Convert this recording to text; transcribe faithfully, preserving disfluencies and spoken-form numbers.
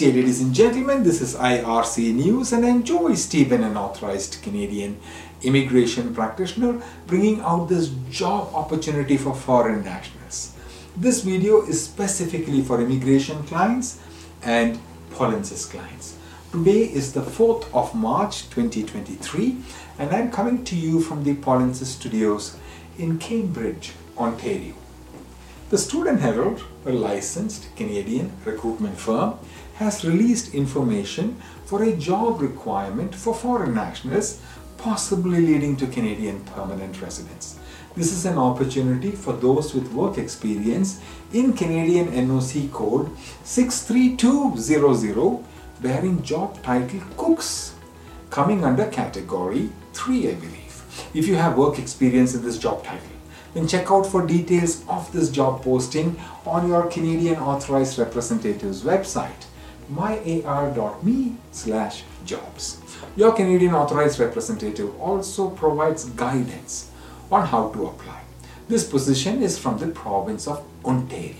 Good day, ladies and gentlemen, this is I R C News and I'm Joy Steven, an authorized Canadian immigration practitioner, bringing out this job opportunity for foreign nationals. This video is specifically for immigration clients and Paulinsis clients. Today is the fourth of March twenty twenty-three and I'm coming to you from the Paulinsis studios in Cambridge, Ontario. The Student Herald, a licensed Canadian recruitment firm, has released information for a job requirement for foreign nationals, possibly leading to Canadian permanent residence. This is an opportunity for those with work experience in Canadian N O C code six three two zero zero, bearing job title Cooks, coming under category three, I believe, if you have work experience in this job title. Then check out for details of this job posting on your Canadian Authorized Representative's website, my A R dot me slash jobs. Your Canadian Authorized Representative also provides guidance on how to apply. This position is from the province of Ontario.